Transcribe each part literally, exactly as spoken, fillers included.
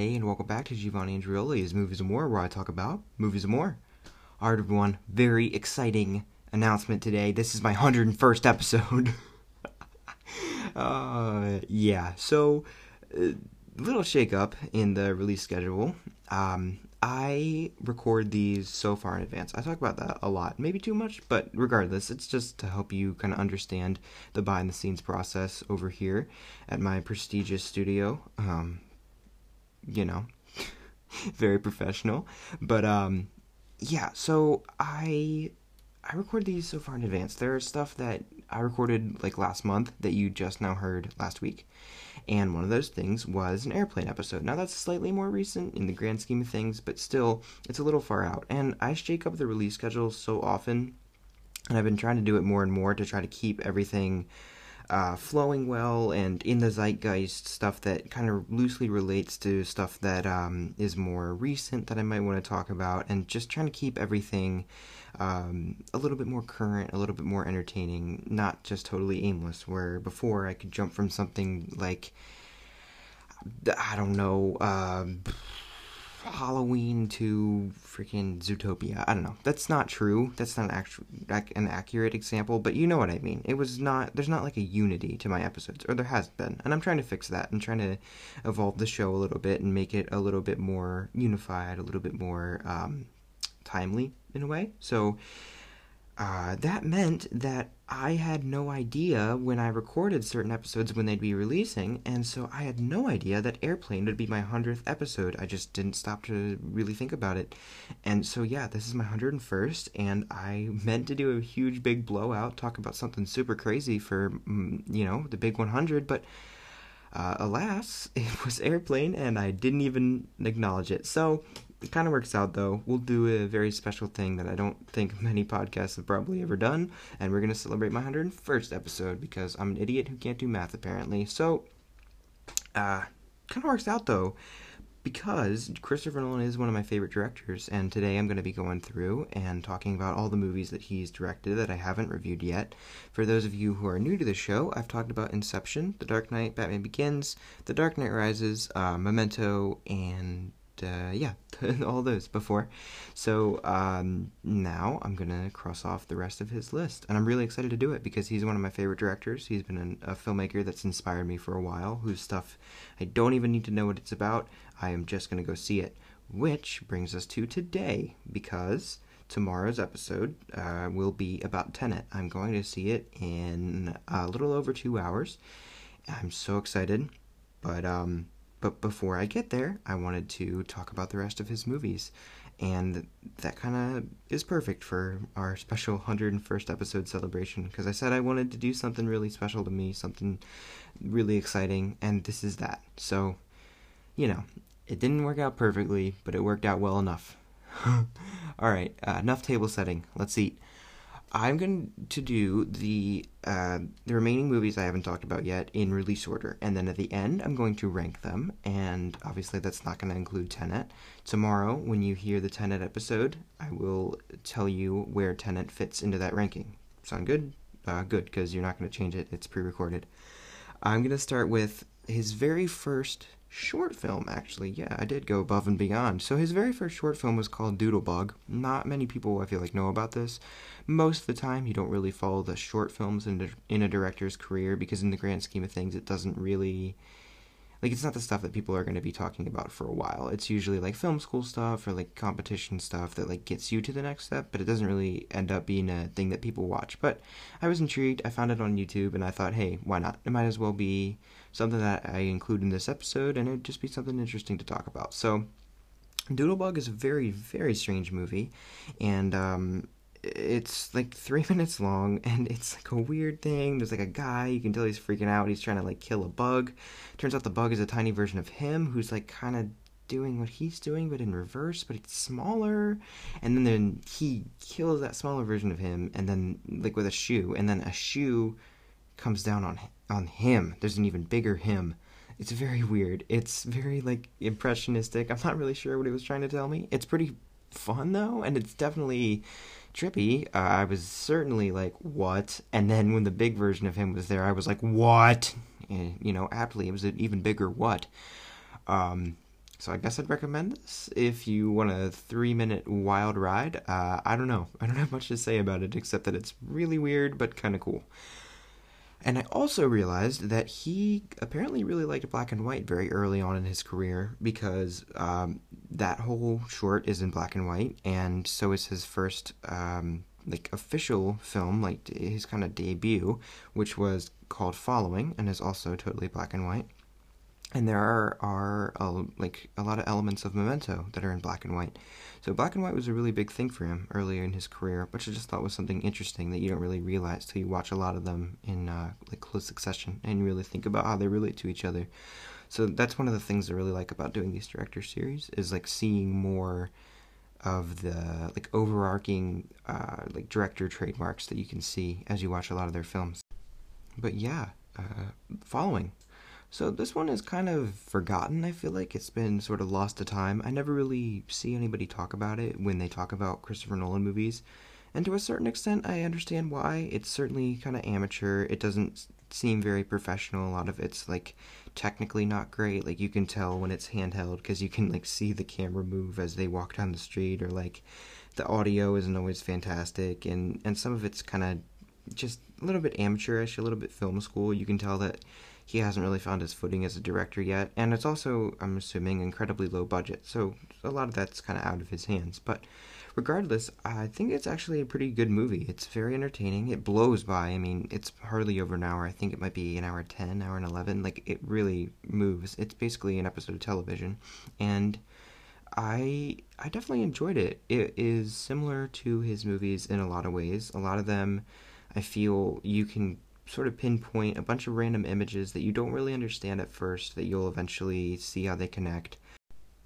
Hey, and welcome back to Giovanni Andreoli's Movies and More, where I talk about movies and more. All right, everyone, very exciting announcement today. This is my one hundred and first episode. uh, yeah, so, uh, little shake-up in the release schedule. Um, I record these so far in advance. I talk about that a lot, maybe too much, but regardless, it's just to help you kind of understand the behind-the-scenes process over here at my prestigious studio. Um, you know, very professional, but, um, yeah, so I, I record these so far in advance. There's stuff that I recorded, like, last month that you just now heard last week, and one of those things was an airplane episode. Now, that's slightly more recent in the grand scheme of things, but still, it's a little far out, and I shake up the release schedule so often, and I've been trying to do it more and more to try to keep everything Uh, flowing well and in the zeitgeist, stuff that kind of loosely relates to stuff that um, is more recent that I might want to talk about, and just trying to keep everything um, a little bit more current, a little bit more entertaining, not just totally aimless, where before I could jump from something like, I don't know, uh, Halloween to freaking Zootopia. I don't know. That's not true. That's not an, actual, an accurate example, but you know what I mean. It was not, there's not like a unity to my episodes, or there has been, and I'm trying to fix that. I'm trying to evolve the show a little bit and make it a little bit more unified, a little bit more um, timely in a way. So uh, that meant that I had no idea when I recorded certain episodes when they'd be releasing, and so I had no idea that Airplane would be my one hundredth episode. I just didn't stop to really think about it. And so, yeah, this is my one hundred and first, and I meant to do a huge, big blowout, talk about something super crazy for, you know, the big one hundred, but uh, alas, it was Airplane, and I didn't even acknowledge it. So it kind of works out, though. We'll do a very special thing that I don't think many podcasts have probably ever done, and we're going to celebrate my one hundred and first episode, because I'm an idiot who can't do math, apparently. So, uh, kind of works out, though, because Christopher Nolan is one of my favorite directors, and today I'm going to be going through and talking about all the movies that he's directed that I haven't reviewed yet. For those of you who are new to the show, I've talked about Inception, The Dark Knight, Batman Begins, The Dark Knight Rises, uh, Memento, and Uh, yeah, all those before. So um, now I'm going to cross off the rest of his list. And I'm really excited to do it because he's one of my favorite directors. He's been an, a filmmaker that's inspired me for a while, whose stuff I don't even need to know what it's about. I am just going to go see it. Which brings us to today, because tomorrow's episode uh, will be about Tenet. I'm going to see it in a little over two hours. I'm so excited. But, um... But before I get there, I wanted to talk about the rest of his movies, and that kind of is perfect for our special one hundred and first episode celebration, because I said I wanted to do something really special to me, something really exciting, and this is that. So, you know, it didn't work out perfectly, but it worked out well enough. Alright, uh, enough table setting. Let's eat. I'm going to do the uh, the remaining movies I haven't talked about yet in release order, and then at the end, I'm going to rank them, and obviously that's not going to include Tenet. Tomorrow, when you hear the Tenet episode, I will tell you where Tenet fits into that ranking. Sound good? Uh, good, because you're not going to change it. It's pre-recorded. I'm going to start with his very first short film, actually. Yeah, I did go above and beyond. So his very first short film was called Doodlebug. Not many people, I feel like, know about this. Most of the time, you don't really follow the short films in, in a director's career, because in the grand scheme of things, it doesn't really, like, it's not the stuff that people are going to be talking about for a while. It's usually, like, film school stuff or, like, competition stuff that, like, gets you to the next step, but it doesn't really end up being a thing that people watch. But I was intrigued. I found it on YouTube, and I thought, hey, why not? It might as well be something that I include in this episode, and it would just be something interesting to talk about. So, Doodlebug is a very, very strange movie, and um, it's like three minutes long, and it's like a weird thing. There's like a guy, you can tell he's freaking out, he's trying to like kill a bug. Turns out the bug is a tiny version of him, who's like kind of doing what he's doing, but in reverse, but it's smaller, and then, then he kills that smaller version of him, and then like with a shoe, and then a shoe comes down on him. on him. There's an even bigger him. It's very weird. It's very, like, impressionistic. I'm not really sure what he was trying to tell me. It's pretty fun, though, and it's definitely trippy. Uh, I was certainly like, what? And then when the big version of him was there, I was like, what? And, you know, aptly, it was an even bigger what. Um, So I guess I'd recommend this if you want a three-minute wild ride. Uh, I don't know. I don't have much to say about it except that it's really weird but kind of cool. And I also realized that he apparently really liked black and white very early on in his career, because um, that whole short is in black and white, and so is his first um, like official film, like his kind of debut, which was called Following, and is also totally black and white. And there are, are uh, like a lot of elements of Memento that are in black and white. So black and white was a really big thing for him earlier in his career, which I just thought was something interesting that you don't really realize till you watch a lot of them in uh, like close succession and really think about how they relate to each other. So that's one of the things I really like about doing these director series, is like seeing more of the like overarching uh, like director trademarks that you can see as you watch a lot of their films. But yeah, uh, Following. So this one is kind of forgotten, I feel like. It's been sort of lost to time. I never really see anybody talk about it when they talk about Christopher Nolan movies. And to a certain extent, I understand why. It's certainly kind of amateur. It doesn't seem very professional. A lot of it's, like, technically not great. Like, you can tell when it's handheld because you can, like, see the camera move as they walk down the street. Or, like, the audio isn't always fantastic. And, and some of it's kind of just a little bit amateurish, a little bit film school. You can tell that he hasn't really found his footing as a director yet, and it's also, I'm assuming, incredibly low budget, so a lot of that's kind of out of his hands. But regardless, I think it's actually a pretty good movie. It's very entertaining. It blows by. I mean, it's hardly over an hour. I think it might be an hour ten, hour and eleven. Like, it really moves. It's basically an episode of television, and I I definitely enjoyed it. It is similar to his movies in a lot of ways. A lot of them, I feel, you can sort of pinpoint a bunch of random images that you don't really understand at first that you'll eventually see how they connect.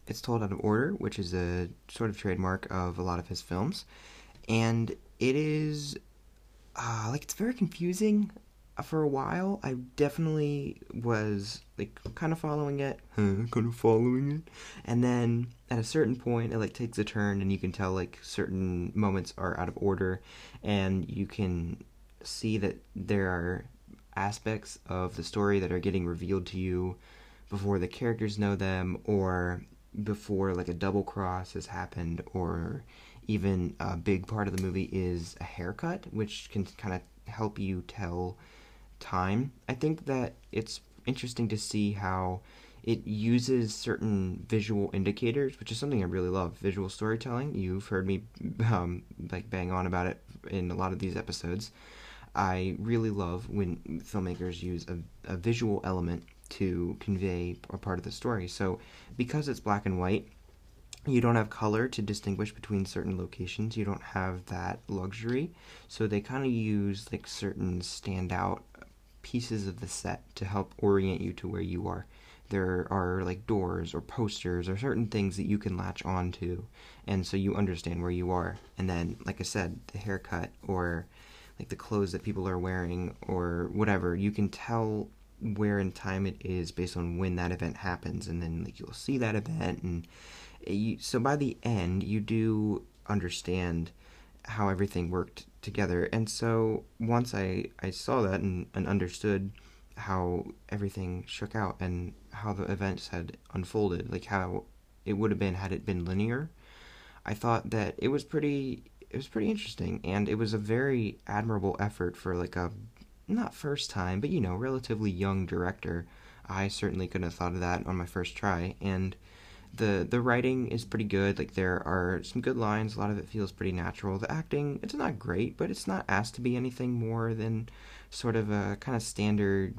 It's told out of order, which is a sort of trademark of a lot of his films, and it is uh, like it's very confusing. For a while, I definitely was like kind of following it, huh, kind of following it, and then at a certain point, it like takes a turn, and you can tell like certain moments are out of order, and you can see that there are aspects of the story that are getting revealed to you before the characters know them, or before like a double cross has happened, or even a big part of the movie is a haircut, which can kind of help you tell time. I think that it's interesting to see how it uses certain visual indicators, which is something I really love, visual storytelling. You've heard me um, like bang on about it in a lot of these episodes. I really love when filmmakers use a, a visual element to convey a part of the story. So because it's black and white, you don't have color to distinguish between certain locations. You don't have that luxury. So they kind of use like certain standout pieces of the set to help orient you to where you are. There are like doors or posters or certain things that you can latch on to, and so you understand where you are. And then, like I said, the haircut or like the clothes that people are wearing or whatever, you can tell where in time it is based on when that event happens, and then like you'll see that event, and you, so by the end you do understand how everything worked together. And so once I, I saw that and, and understood how everything shook out and how the events had unfolded, like how it would have been had it been linear, I thought that it was pretty It was pretty interesting, and it was a very admirable effort for, like, a, not first time, but, you know, relatively young director. I certainly couldn't have thought of that on my first try, and the the writing is pretty good. Like, there are some good lines. A lot of it feels pretty natural. The acting, it's not great, but it's not asked to be anything more than sort of a kind of standard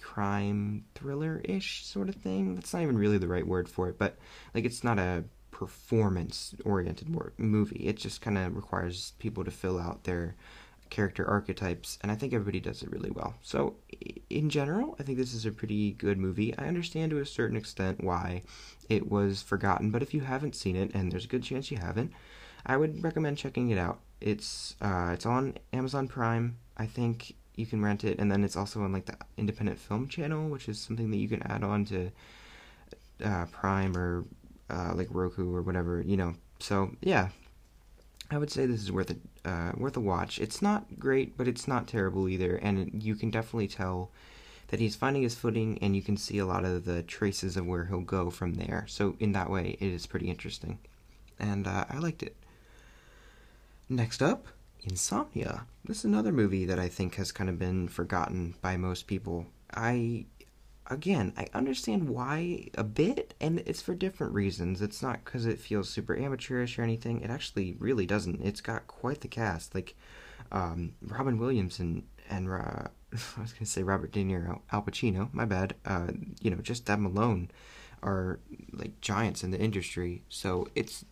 crime thriller-ish sort of thing. That's not even really the right word for it, but, like, it's not a performance-oriented movie. It just kind of requires people to fill out their character archetypes, and I think everybody does it really well. So, in general, I think this is a pretty good movie. I understand to a certain extent why it was forgotten, but if you haven't seen it, and there's a good chance you haven't, I would recommend checking it out. It's uh, it's on Amazon Prime, I think. You can rent it, and then it's also on like the Independent Film Channel, which is something that you can add on to uh, Prime or Uh, like Roku or whatever, you know. So yeah, I would say this is worth a uh, worth a watch. It's not great, but it's not terrible either, and you can definitely tell that he's finding his footing, and you can see a lot of the traces of where he'll go from there. So in that way, it is pretty interesting. And uh, I liked it. Next up, Insomnia. This is another movie that I think has kind of been forgotten by most people. I, again, I understand why a bit, and it's for different reasons. It's not because it feels super amateurish or anything. It actually really doesn't. It's got quite the cast. Like, um, Robin Williams and, and uh, I was going to say Robert De Niro, Al Pacino, my bad. Uh, you know, just them alone are, like, giants in the industry. So it's...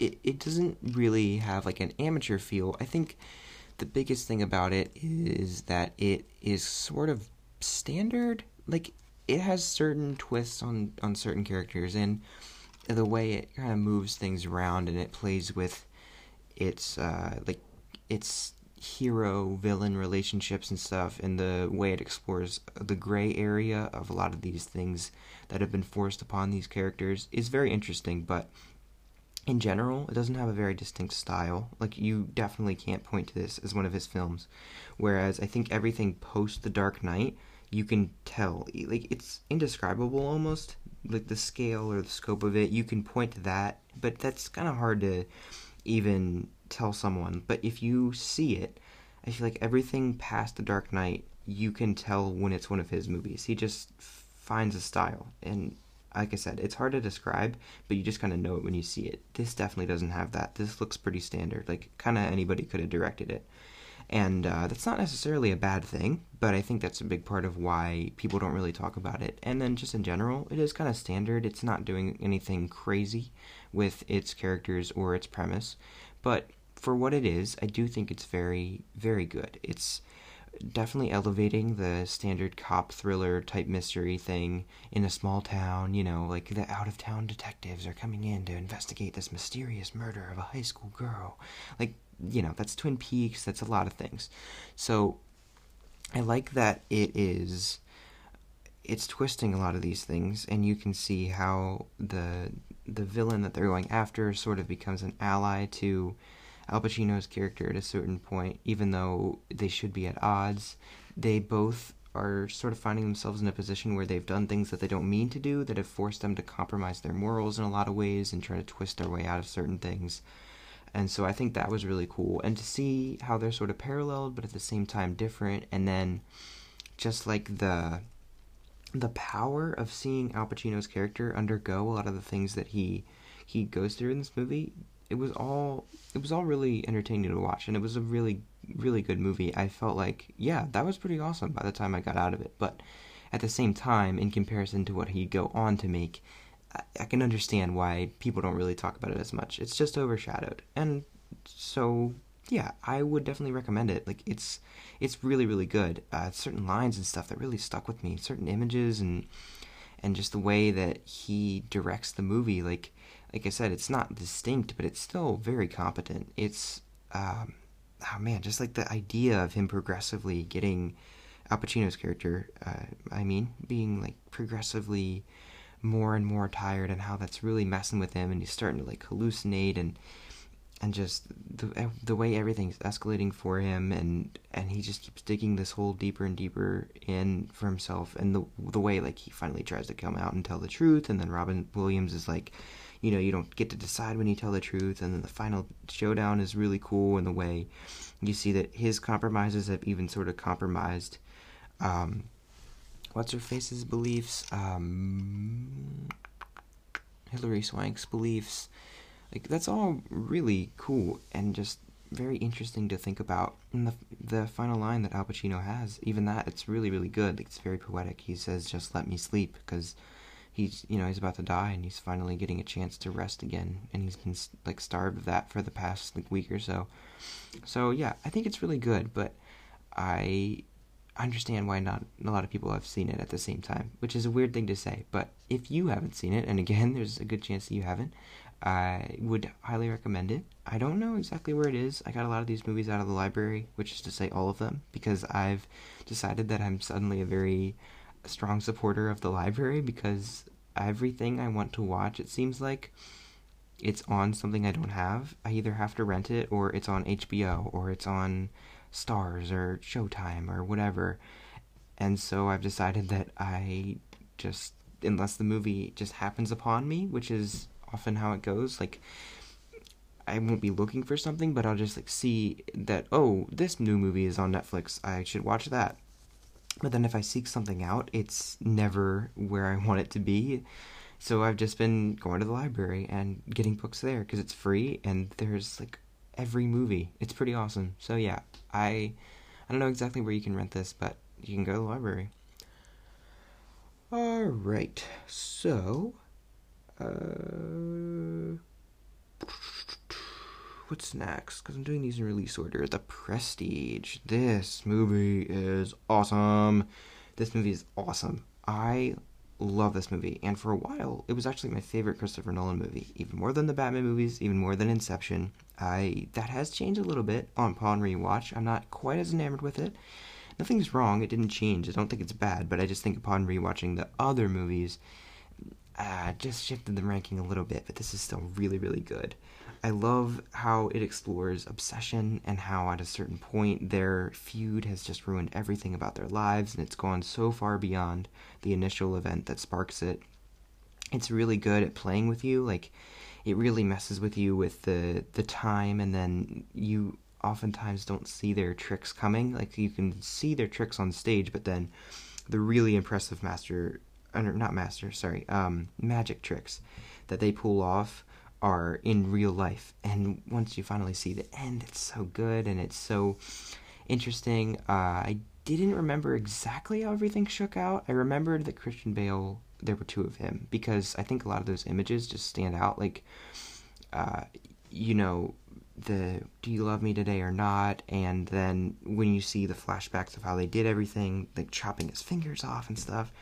It, it doesn't really have, like, an amateur feel. I think the biggest thing about it is that it is sort of standard. Like, it has certain twists on, on certain characters, and the way it kind of moves things around, and it plays with its, uh, like, its hero-villain relationships and stuff, and the way it explores the gray area of a lot of these things that have been forced upon these characters is very interesting, but... in general, it doesn't have a very distinct style. Like, you definitely can't point to this as one of his films. Whereas, I think everything post The Dark Knight, you can tell. Like, it's indescribable almost. Like, the scale or the scope of it, you can point to that. But that's kind of hard to even tell someone. But if you see it, I feel like everything past The Dark Knight, you can tell when it's one of his movies. He just finds a style. And... like I said, it's hard to describe, but you just kind of know it when you see it. This definitely doesn't have that. This looks pretty standard. Like, kind of anybody could have directed it. And uh, that's not necessarily a bad thing, but I think that's a big part of why people don't really talk about it. And then just in general, it is kind of standard. It's not doing anything crazy with its characters or its premise. But for what it is, I do think it's very, very good. It's... definitely elevating the standard cop thriller type mystery thing in a small town. You know, like, the out-of-town detectives are coming in to investigate this mysterious murder of a high school girl. Like, you know, that's Twin Peaks, that's a lot of things. So, I like that it is, it's twisting a lot of these things, and you can see how the the villain that they're going after sort of becomes an ally to Al Pacino's character at a certain point, even though they should be at odds. They both are sort of finding themselves in a position where they've done things that they don't mean to do, that have forced them to compromise their morals in a lot of ways and try to twist their way out of certain things. And so I think that was really cool. And to see how they're sort of paralleled, but at the same time different, and then just like the the power of seeing Al Pacino's character undergo a lot of the things that he he goes through in this movie, It was all it was all really entertaining to watch, and it was a really, really good movie. I felt like, yeah, that was pretty awesome by the time I got out of it. But at the same time, in comparison to what he'd go on to make, I, I can understand why people don't really talk about it as much. It's just overshadowed. And so, yeah, I would definitely recommend it. Like, it's it's really, really good. Uh, certain lines and stuff that really stuck with me, certain images and and just the way that he directs the movie, like... Like I said, it's not distinct, but it's still very competent. It's, um, oh man, just like the idea of him progressively getting Al Pacino's character, uh, I mean, being like progressively more and more tired, and how that's really messing with him, and he's starting to like hallucinate, and and just the the way everything's escalating for him, and and he just keeps digging this hole deeper and deeper in for himself, and the the way like he finally tries to come out and tell the truth, and then Robin Williams is like, you know, you don't get to decide when you tell the truth. And then the final showdown is really cool in the way you see that his compromises have even sort of compromised um, what's-her-face's beliefs, um, Hillary Swank's beliefs. Like, that's all really cool and just very interesting to think about. And the, the final line that Al Pacino has, even that, it's really, really good. It's very poetic. He says, just let me sleep, because... he's, you know, he's about to die, and he's finally getting a chance to rest again, and he's been, like, starved of that for the past, like, week or so. So, yeah, I think it's really good, but I understand why not a lot of people have seen it at the same time, which is a weird thing to say, but if you haven't seen it, and again, there's a good chance that you haven't, I would highly recommend it. I don't know exactly where it is. I got a lot of these movies out of the library, which is to say all of them, because I've decided that I'm suddenly a very... strong supporter of the library, because everything I want to watch, it seems like it's on something I don't have. I either have to rent it, or it's on H B O, or it's on Starz or Showtime or whatever, And so I've decided that I just, unless the movie just happens upon me, which is often how it goes, like, I won't be looking for something, but I'll just, like, see that, oh, this new movie is on Netflix, I should watch that. But then if I seek something out, it's never where I want it to be. So I've just been going to the library and getting books there, because it's free, and there's, like, every movie. It's pretty awesome. So, yeah, I I don't know exactly where you can rent this, but you can go to the library. All right, so, uh, what's next? Because I'm doing these in release order. The Prestige. This movie is awesome. This movie is awesome. I love this movie, and for a while, it was actually my favorite Christopher Nolan movie, even more than the Batman movies, even more than Inception. I that has changed a little bit on upon rewatch. I'm not quite as enamored with it. Nothing's wrong, it didn't change, I don't think it's bad, but I just think upon rewatching the other movies, uh, just shifted the ranking a little bit, but this is still really, really good. I love how it explores obsession, and how at a certain point their feud has just ruined everything about their lives, and it's gone so far beyond the initial event that sparks it. It's really good at playing with you, like, it really messes with you with the, the time, and then you oftentimes don't see their tricks coming. Like, you can see their tricks on stage, but then the really impressive master, or not master, sorry, um, magic tricks that they pull off are in real life. And once you finally see the end, it's so good, and it's so interesting. Uh, I didn't remember exactly how everything shook out. I remembered that Christian Bale, there were two of him, because I think a lot of those images just stand out. Like, uh, you know, the do you love me today or not, and then when you see the flashbacks of how they did everything, like chopping his fingers off and stuff,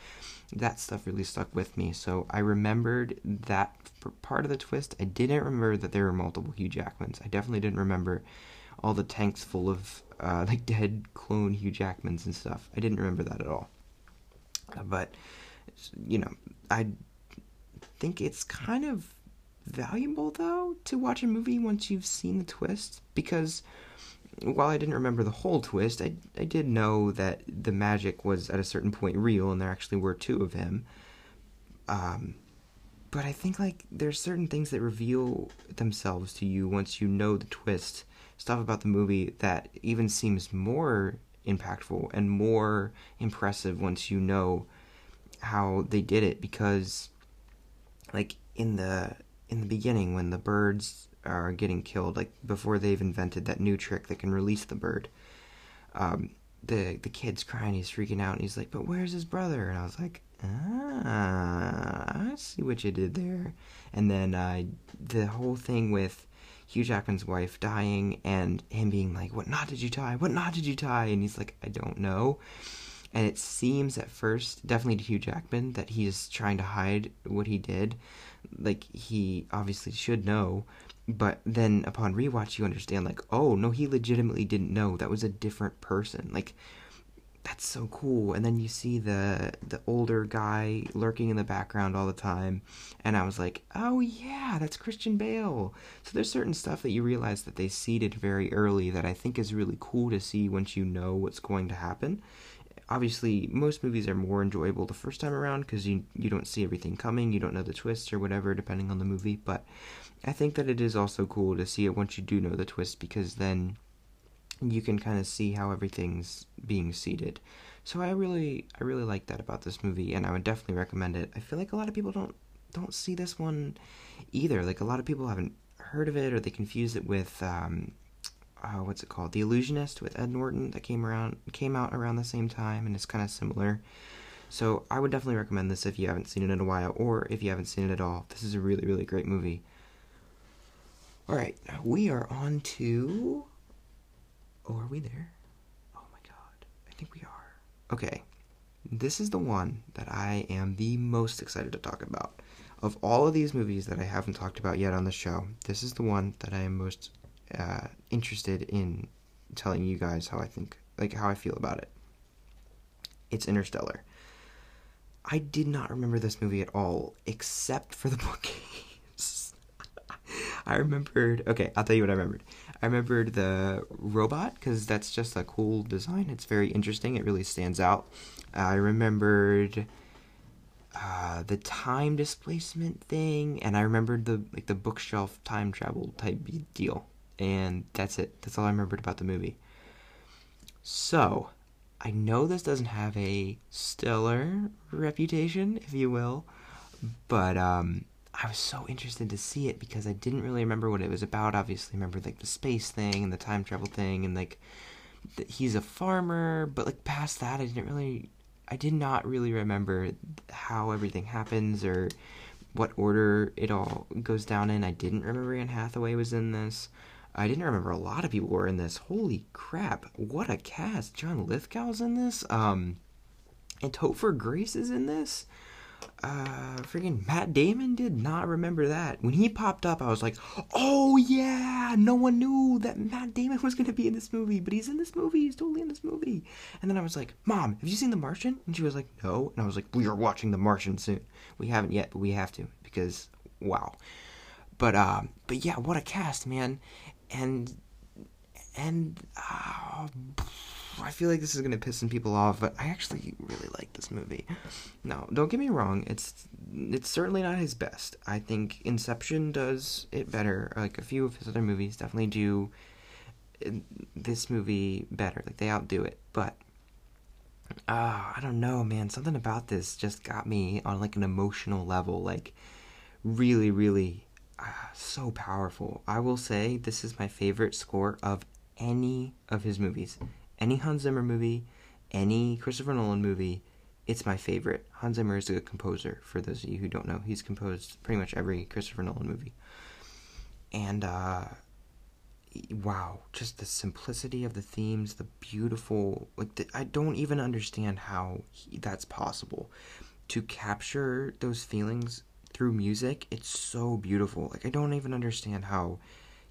that stuff really stuck with me. So I remembered that part of the twist. I didn't remember that there were multiple Hugh Jackmans. I definitely didn't remember all the tanks full of uh, like dead clone Hugh Jackmans and stuff. I didn't remember that at all. But, you know, I think it's kind of valuable though to watch a movie once you've seen the twist, because while I didn't remember the whole twist, I I did know that the magic was at a certain point real, and there actually were two of him. Um, but I think like there's certain things that reveal themselves to you once you know the twist, stuff about the movie that even seems more impactful and more impressive once you know how they did it, because like in the in the beginning, when the birds are getting killed, like before they've invented that new trick that can release the bird, um, the the kid's crying, he's freaking out, and he's like, "But where's his brother?" And I was like, "Ah, I see what you did there." And then uh, the whole thing with Hugh Jackman's wife dying and him being like, "What knot did you tie? What knot did you tie?" And he's like, "I don't know." And it seems at first, definitely to Hugh Jackman, that he is trying to hide what he did. Like, he obviously should know, but then upon rewatch, you understand, like, oh, no, he legitimately didn't know. That was a different person. Like, that's so cool. And then you see the the older guy lurking in the background all the time, and I was like, oh, yeah, that's Christian Bale. So there's certain stuff that you realize that they seeded very early that I think is really cool to see once you know what's going to happen. Obviously, most movies are more enjoyable the first time around because you, you don't see everything coming, you don't know the twists or whatever, depending on the movie, but I think that it is also cool to see it once you do know the twist, because then you can kind of see how everything's being seeded. So I really, I really like that about this movie, and I would definitely recommend it. I feel like a lot of people don't, don't see this one either. Like, a lot of people haven't heard of it, or they confuse it with, um... Uh, what's it called? The Illusionist with Ed Norton that came around came out around the same time, and it's kind of similar. So I would definitely recommend this if you haven't seen it in a while, or if you haven't seen it at all. This is a really, really great movie. Alright, we are on to... Oh, are we there? Oh my god, I think we are. Okay, this is the one that I am the most excited to talk about. Of all of these movies that I haven't talked about yet on the show, this is the one that I am most... Uh, interested in telling you guys how I think, like how I feel about it. It's Interstellar. I did not remember this movie at all, except for the bookcase. I remembered, okay, I'll tell you what I remembered. I remembered the robot, because that's just a cool design. It's very interesting. It really stands out. I remembered uh, the time displacement thing, and I remembered the like the bookshelf time travel type deal. And that's it. That's all I remembered about the movie. So, I know this doesn't have a stellar reputation, if you will, but um, I was so interested to see it because I didn't really remember what it was about. Obviously, I remember like the space thing and the time travel thing, and like th- he's a farmer. But like past that, I didn't really, I did not really remember how everything happens or what order it all goes down in. I didn't remember Anne Hathaway was in this. I didn't remember a lot of people were in this. Holy crap, what a cast. John Lithgow's in this. Um, and Topher Grace is in this. Uh, freaking Matt Damon, did not remember that. When he popped up, I was like, oh yeah, no one knew that Matt Damon was going to be in this movie, but he's in this movie. He's totally in this movie. And then I was like, Mom, have you seen The Martian? And she was like, no. And I was like, we are watching The Martian soon. We haven't yet, but we have to because, wow. But, um, but yeah, what a cast, man. And, and, uh, I feel like this is going to piss some people off, but I actually really like this movie. No, don't get me wrong, it's, it's certainly not his best. I think Inception does it better, like a few of his other movies definitely do this movie better, like they outdo it, but, uh, I don't know, man, something about this just got me on, like, an emotional level, like, really, really... Ah, so powerful. I will say this is my favorite score of any of his movies. Any Hans Zimmer movie, any Christopher Nolan movie, it's my favorite. Hans Zimmer is a good composer, for those of you who don't know. He's composed pretty much every Christopher Nolan movie. And, uh, wow, just the simplicity of the themes, the beautiful, like, the, I don't even understand how he, that's possible. To capture those feelings through music, it's so beautiful. Like, I don't even understand how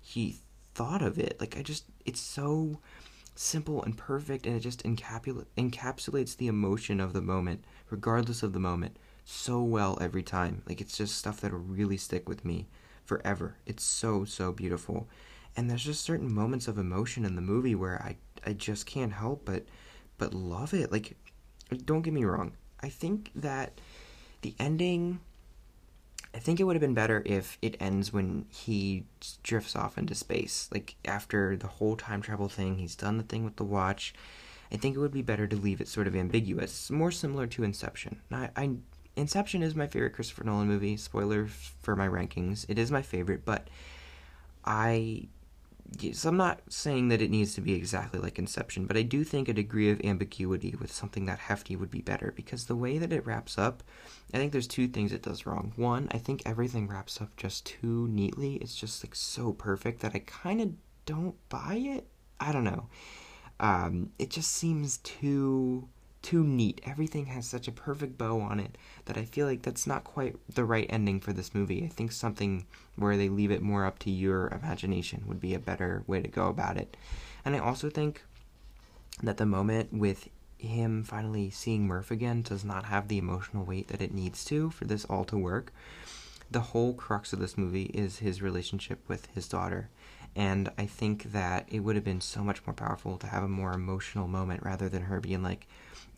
he thought of it. Like, I just, it's so simple and perfect, and it just encapula- encapsulates the emotion of the moment, regardless of the moment, so well every time. Like, it's just stuff that'll really stick with me forever. It's so, so beautiful. And there's just certain moments of emotion in the movie where I, I just can't help but, but love it. Like, don't get me wrong. I think that the ending... I think it would have been better if it ends when he drifts off into space. Like, after the whole time travel thing, he's done the thing with the watch. I think it would be better to leave it sort of ambiguous. More similar to Inception. I, I, Inception is my favorite Christopher Nolan movie. Spoiler for my rankings. It is my favorite, but I... So I'm not saying that it needs to be exactly like Inception, but I do think a degree of ambiguity with something that hefty would be better, because the way that it wraps up, I think there's two things it does wrong. One, I think everything wraps up just too neatly. It's just like so perfect that I kind of don't buy it. I don't know. Um, it just seems too too neat. Everything has such a perfect bow on it that I feel like that's not quite the right ending for this movie. I think something where they leave it more up to your imagination would be a better way to go about it. And I also think that the moment with him finally seeing Murph again does not have the emotional weight that it needs to for this all to work. The whole crux of this movie is his relationship with his daughter. And I think that it would have been so much more powerful to have a more emotional moment rather than her being like,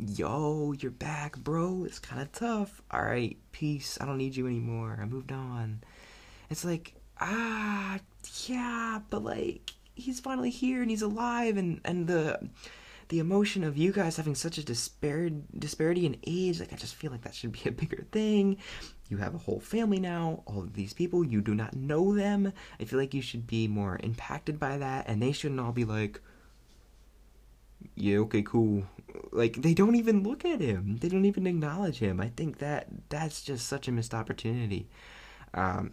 yo, you're back, bro, it's kind of tough, all right, peace, I don't need you anymore, I moved on. It's like, ah, yeah, but like, he's finally here, and he's alive, and, and the the emotion of you guys having such a dispar- disparity in age, like, I just feel like that should be a bigger thing. You have a whole family now, all of these people, you do not know them, I feel like you should be more impacted by that, and they shouldn't all be like, yeah, okay, cool. Like, they don't even look at him. They don't even acknowledge him. I think that that's just such a missed opportunity. Um,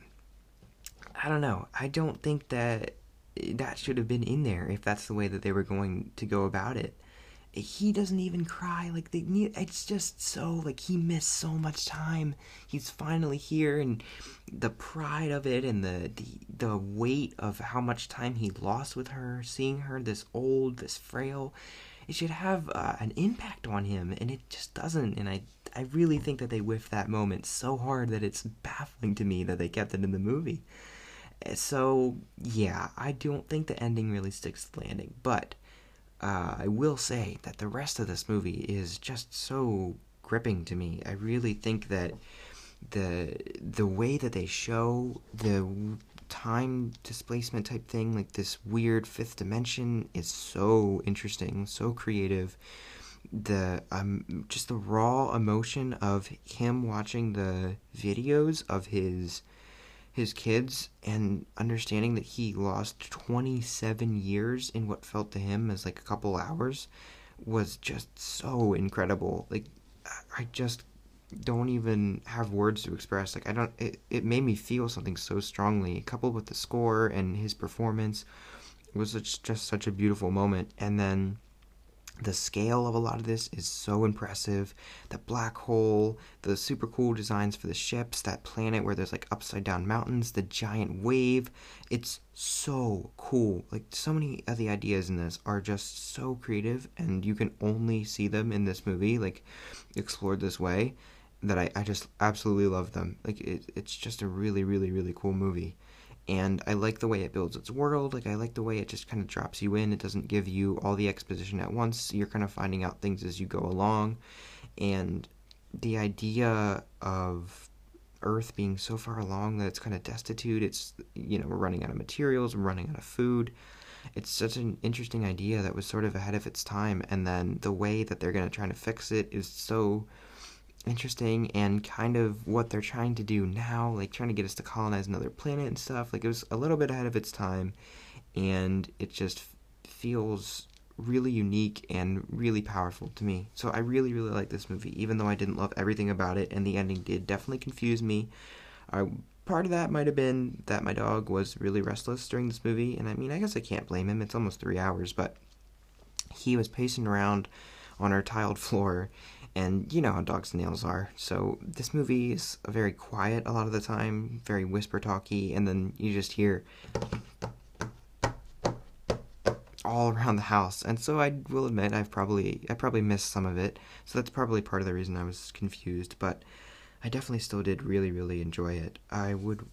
I don't know. I don't think that that should have been in there if that's the way that they were going to go about it. He doesn't even cry. Like, they need, it's just so, like, he missed so much time. He's finally here, and the pride of it and the, the the weight of how much time he lost with her, seeing her this old, this frail, it should have uh, an impact on him, and it just doesn't. And I, I really think that they whiffed that moment so hard that it's baffling to me that they kept it in the movie. So, yeah, I don't think the ending really sticks to the landing, but uh, I will say that the rest of this movie is just so gripping to me. I really think that the the way that they show the time displacement type thing, like this weird fifth dimension, is so interesting, so creative. The um, just the raw emotion of him watching the videos of his his kids and understanding that he lost twenty-seven years in what felt to him as like a couple hours was just so incredible. Like, I just don't even have words to express. Like, I don't, it, it made me feel something so strongly, coupled with the score and his performance. It was such, just such a beautiful moment. And then the scale of a lot of this is so impressive. The black hole, the super cool designs for the ships, that planet where there's like upside down mountains, the giant wave. It's so cool. Like, so many of the ideas in this are just so creative, and you can only see them in this movie, like explored this way, that I, I just absolutely love them. Like, it, it's just a really, really, really cool movie. And I like the way it builds its world. Like, I like the way it just kind of drops you in. It doesn't give you all the exposition at once. You're kind of finding out things as you go along. And the idea of Earth being so far along that it's kind of destitute. It's, you know, we're running out of materials. We're running out of food. It's such an interesting idea that was sort of ahead of its time. And then the way that they're going to try to fix it is so interesting, and kind of what they're trying to do now, like trying to get us to colonize another planet and stuff. Like, it was a little bit ahead of its time, and it just feels really unique and really powerful to me. So I really, really like this movie, even though I didn't love everything about it, and the ending did definitely confuse me. I, part of that might have been that my dog was really restless during this movie, and I mean, I guess I can't blame him. It's almost three hours, but he was pacing around on our tiled floor. And you know how dogs' nails are. So this movie is very quiet a lot of the time, very whisper-talky, and then you just hear all around the house. And so I will admit I've probably I probably missed some of it. So that's probably part of the reason I was confused. But I definitely still did really, really enjoy it. I would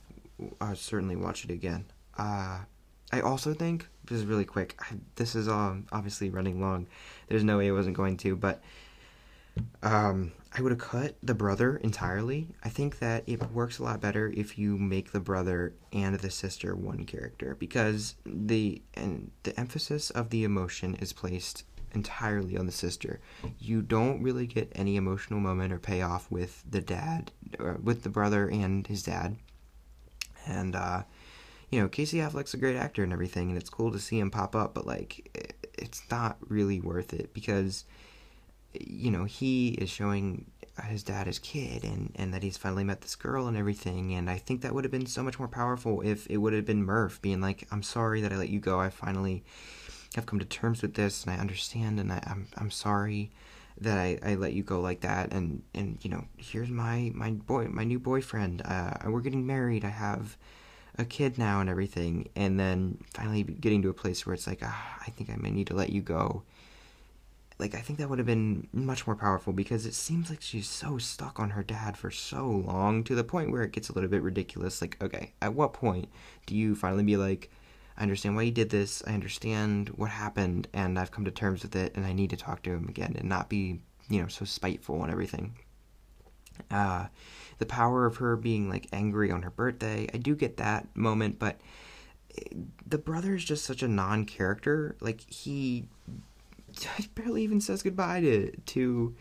I certainly watch it again. Uh, I also think, this is really quick, I, this is um, obviously running long. There's no way I wasn't going to, but Um, I would have cut the brother entirely. I think that it works a lot better if you make the brother and the sister one character, because the and the emphasis of the emotion is placed entirely on the sister. You don't really get any emotional moment or payoff with the dad, or with the brother and his dad. And uh, you know, Casey Affleck's a great actor and everything, and it's cool to see him pop up, but like, it, it's not really worth it, because you know, he is showing his dad his kid, and, and that he's finally met this girl and everything, and I think that would have been so much more powerful if it would have been Murph being like, I'm sorry that I let you go, I finally have come to terms with this, and I understand, and I, I'm I'm sorry that I, I let you go like that, and, and you know, here's my, my boy, my new boyfriend, uh, we're getting married, I have a kid now and everything, and then finally getting to a place where it's like, ah, I think I may need to let you go. Like, I think that would have been much more powerful, because it seems like she's so stuck on her dad for so long, to the point where it gets a little bit ridiculous. Like, okay, at what point do you finally be like, I understand why you did this, I understand what happened, and I've come to terms with it, and I need to talk to him again and not be, you know, so spiteful and everything. Uh, the power of her being, like, angry on her birthday, I do get that moment, but the brother is just such a non-character. Like, he... he barely even says goodbye to to,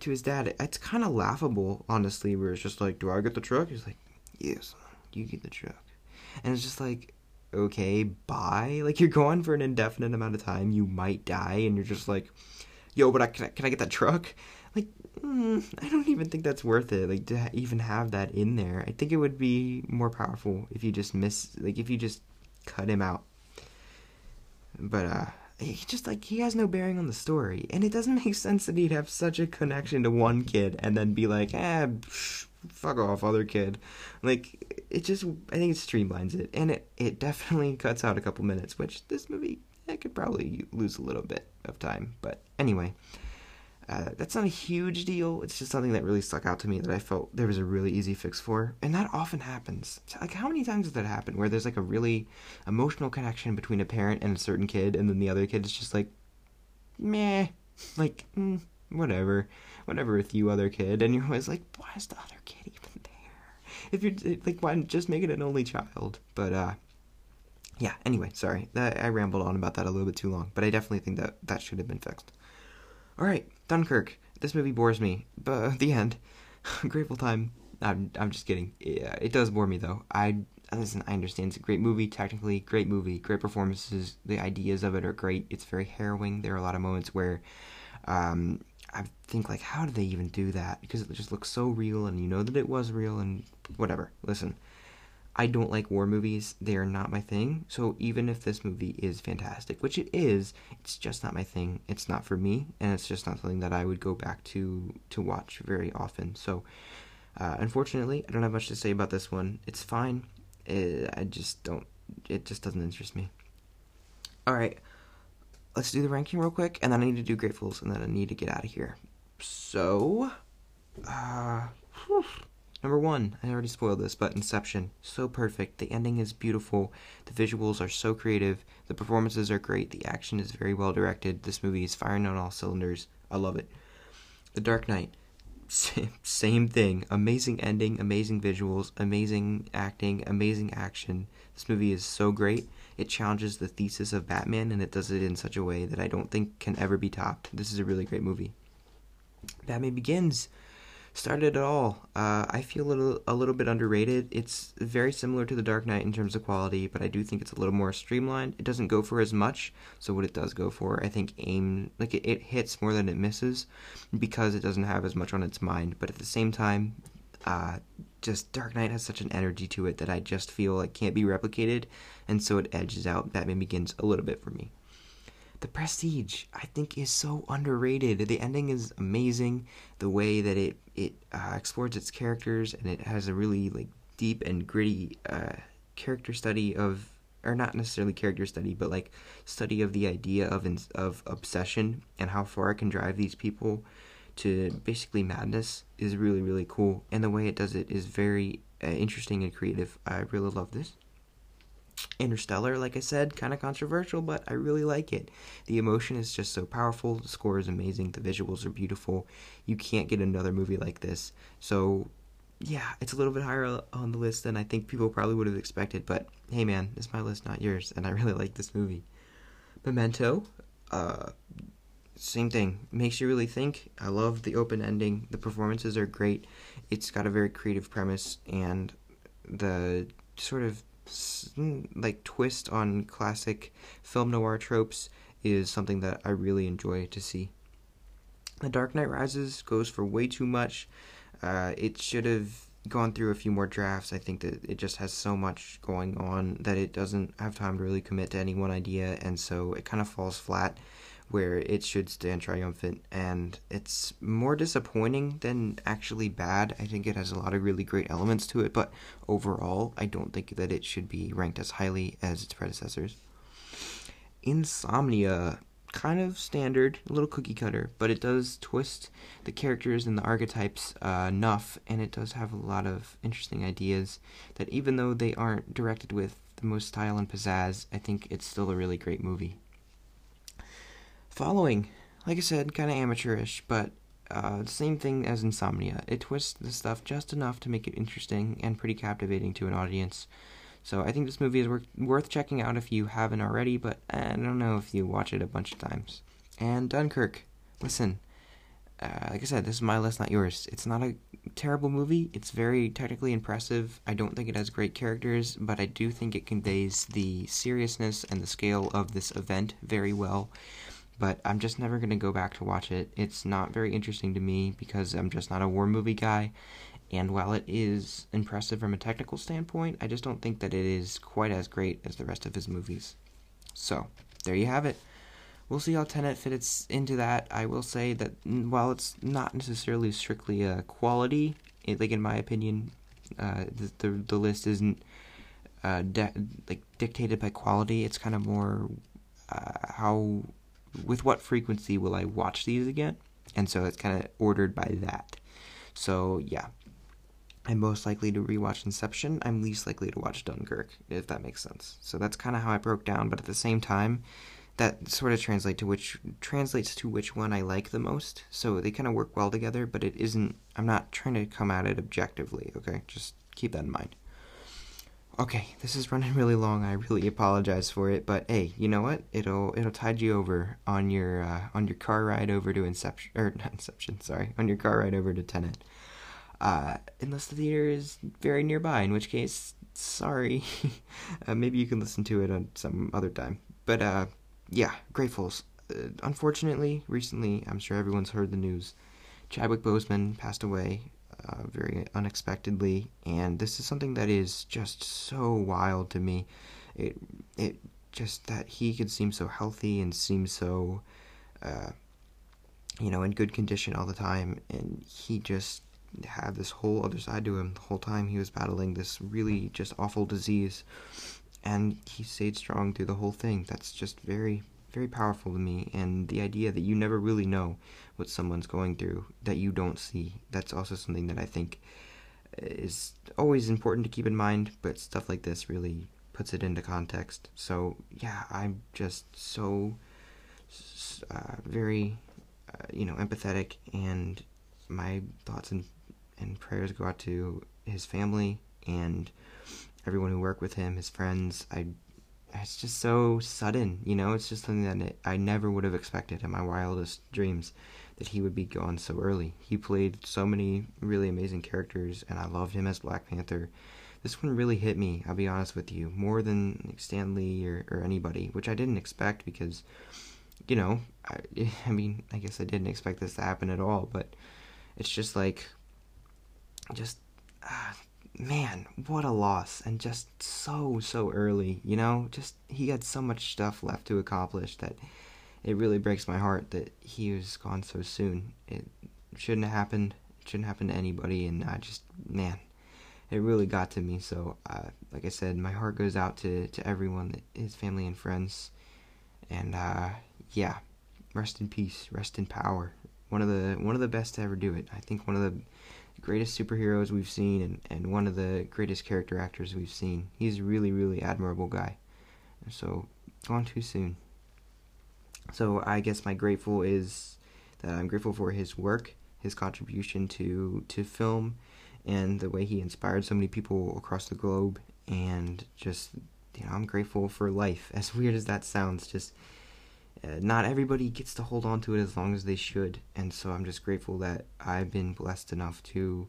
to his dad. It's kind of laughable, honestly, where it's just like, do I get the truck? He's like, yes, you get the truck. And it's just like, okay, bye. Like, you're gone for an indefinite amount of time. You might die, and you're just like, yo, but I, can, I, can I get that truck? Like, mm, I don't even think that's worth it, like, to even have that in there. I think it would be more powerful if you just miss, like, if you just cut him out. But, uh... he just, like, he has no bearing on the story, and it doesn't make sense that he'd have such a connection to one kid and then be like, eh, psh, fuck off, other kid. Like, it just, I think it streamlines it, and it, it definitely cuts out a couple minutes, which this movie, it could probably lose a little bit of time, but anyway, Uh, that's not a huge deal. It's just something that really stuck out to me that I felt there was a really easy fix for. And that often happens. Like, how many times does that happen where there's, like, a really emotional connection between a parent and a certain kid, and then the other kid is just like, meh. Like, mm, whatever. Whatever with you, other kid. And you're always like, why is the other kid even there? If you're, like, why just make it an only child? But, uh, yeah, anyway, sorry. That, I rambled on about that a little bit too long. But I definitely think that that should have been fixed. All right, Dunkirk. This movie bores me, but the end. Grateful Time. I'm I'm just kidding. Yeah, it does bore me though. I listen. I understand it's a great movie. Technically, great movie. Great performances. The ideas of it are great. It's very harrowing. There are a lot of moments where, um, I think like, how did they even do that? Because it just looks so real, and you know that it was real, and whatever. Listen, I don't like war movies. They are not my thing. So even if this movie is fantastic, which it is, it's just not my thing. It's not for me, and it's just not something that I would go back to to watch very often. So, uh, unfortunately, I don't have much to say about this one. It's fine. It, I just don't. It just doesn't interest me. All right, let's do the ranking real quick, and then I need to do Gratefuls, and then I need to get out of here. So, uh. Whew. Number one, I already spoiled this, but Inception, so perfect. The ending is beautiful. The visuals are so creative. The performances are great. The action is very well directed. This movie is firing on all cylinders. I love it. The Dark Knight, same thing. Amazing ending, amazing visuals, amazing acting, amazing action. This movie is so great. It challenges the thesis of Batman, and it does it in such a way that I don't think can ever be topped. This is a really great movie. Batman Begins. Started it all. Uh, I feel a little, a little bit underrated. It's very similar to The Dark Knight in terms of quality, but I do think it's a little more streamlined. It doesn't go for as much, so what it does go for, I think aim, like it, it hits more than it misses because it doesn't have as much on its mind. But at the same time, uh, just Dark Knight has such an energy to it that I just feel like can't be replicated, and so it edges out Batman Begins a little bit for me. The Prestige, I think, is so underrated. The ending is amazing. The way that it it uh, explores its characters, and it has a really like deep and gritty uh, character study of, or not necessarily character study, but like study of the idea of of obsession and how far it can drive these people to basically madness is really really cool. And the way it does it is very uh, interesting and creative. I really love this. Interstellar, like I said, kind of controversial, but I really like it. The emotion is just so powerful. The score is amazing. The visuals are beautiful. You can't get another movie like this. So, yeah, it's a little bit higher on the list than I think people probably would have expected, but hey, man, it's my list, not yours, and I really like this movie. Memento, uh, same thing. Makes you really think. I love the open ending. The performances are great. It's got a very creative premise, and the sort of like twist on classic film noir tropes is something that I really enjoy to see. The Dark Knight Rises goes for way too much. Uh, it should have gone through a few more drafts. I think that it just has so much going on that it doesn't have time to really commit to any one idea, and so it kind of falls flat where it should stand triumphant, and it's more disappointing than actually bad. I think it has a lot of really great elements to it, but overall, I don't think that it should be ranked as highly as its predecessors. Insomnia, kind of standard, a little cookie cutter, but it does twist the characters and the archetypes uh, enough, and it does have a lot of interesting ideas that even though they aren't directed with the most style and pizzazz, I think it's still a really great movie. Following, like I said, kind of amateurish, but uh, same thing as Insomnia. It twists the stuff just enough to make it interesting and pretty captivating to an audience. So I think this movie is wor- worth checking out if you haven't already, but I don't know if you watch it a bunch of times. And Dunkirk, listen, uh, like I said, this is my list, not yours. It's not a terrible movie. It's very technically impressive. I don't think it has great characters, but I do think it conveys the seriousness and the scale of this event very well. But I'm just never going to go back to watch it. It's not very interesting to me because I'm just not a war movie guy. And while it is impressive from a technical standpoint, I just don't think that it is quite as great as the rest of his movies. So, there you have it. We'll see how Tenet fits into that. I will say that while it's not necessarily strictly a quality, it, like in my opinion, uh, the, the the list isn't uh, de- like dictated by quality. It's kind of more uh, how... with what frequency will I watch these again? And so it's kind of ordered by that. So, yeah. I'm most likely to rewatch Inception. I'm least likely to watch Dunkirk, if that makes sense. So that's kind of how I broke down. But at the same time, that sort of translates to which translates to which one I like the most. So they kind of work well together, but it isn't... I'm not trying to come at it objectively, okay? Just keep that in mind. Okay, this is running really long. I really apologize for it, but hey, you know what? It'll it'll tide you over on your uh, on your car ride over to Inception, or not Inception, sorry, on your car ride over to Tenet. Uh, unless the theater is very nearby, in which case, sorry. uh, maybe you can listen to it on some other time. But uh, yeah, Gratefuls. Uh, unfortunately, recently, I'm sure everyone's heard the news. Chadwick Boseman passed away. Uh, very unexpectedly, and this is something that is just so wild to me. It, it just that he could seem so healthy and seem so, uh, you know, in good condition all the time, and he just had this whole other side to him the whole time. He was battling this really just awful disease, and he stayed strong through the whole thing. That's just very, very powerful to me, and the idea that you never really know what someone's going through that you don't see. That's also something that I think is always important to keep in mind, but stuff like this really puts it into context. So, yeah, I'm just so uh, very, uh, you know, empathetic, and my thoughts and, and prayers go out to his family and everyone who worked with him, his friends. I It's just so sudden, you know? It's just something that I never would have expected in my wildest dreams that he would be gone so early. He played so many really amazing characters, and I loved him as Black Panther. This one really hit me, I'll be honest with you, more than like, Stan Lee or, or anybody, which I didn't expect because, you know, I, I mean, I guess I didn't expect this to happen at all, but it's just like, just... Uh, man, what a loss, and just so, so early, you know, just, he had so much stuff left to accomplish that it really breaks my heart that he was gone so soon. It shouldn't have happened, it shouldn't happen to anybody, and I just, man, it really got to me, so, uh, like I said, my heart goes out to, to everyone, his family and friends, and, uh, yeah, rest in peace, rest in power, one of the, one of the best to ever do it, I think one of the greatest superheroes we've seen, and, and one of the greatest character actors we've seen. He's a really, really admirable guy. So, gone too soon. So, I guess my grateful is that I'm grateful for his work, his contribution to, to film, and the way he inspired so many people across the globe, and just, you know, I'm grateful for life. As weird as that sounds, just Uh, not everybody gets to hold on to it as long as they should, and so I'm just grateful that I've been blessed enough to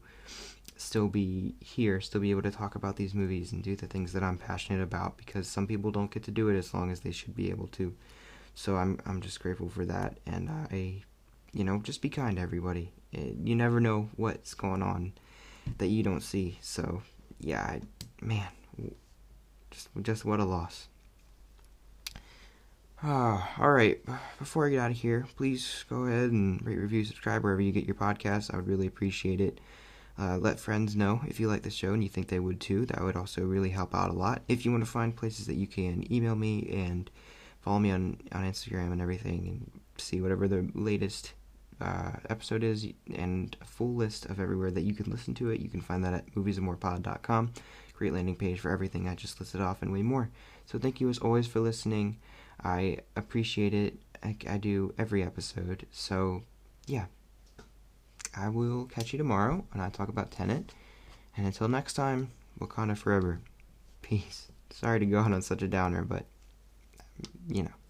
still be here, still be able to talk about these movies and do the things that I'm passionate about, because some people don't get to do it as long as they should be able to. So I'm I'm just grateful for that, and I, you know, just be kind to everybody. It, you never know what's going on that you don't see, so yeah, I, man, just just what a loss. Oh, all right, before I get out of here, please go ahead and rate, review, subscribe wherever you get your podcasts. I would really appreciate it. Uh, let friends know if you like the show and you think they would too. That would also really help out a lot. If you want to find places that you can email me and follow me on, on Instagram and everything and see whatever the latest uh, episode is and a full list of everywhere that you can listen to it, you can find that at movies and more pod dot com. Great landing page for everything I just listed off and way more. So thank you as always for listening. I appreciate it. I, I do every episode. So, yeah. I will catch you tomorrow when I talk about Tenet. And until next time, Wakanda forever. Peace. Sorry to go out on such a downer, but, you know.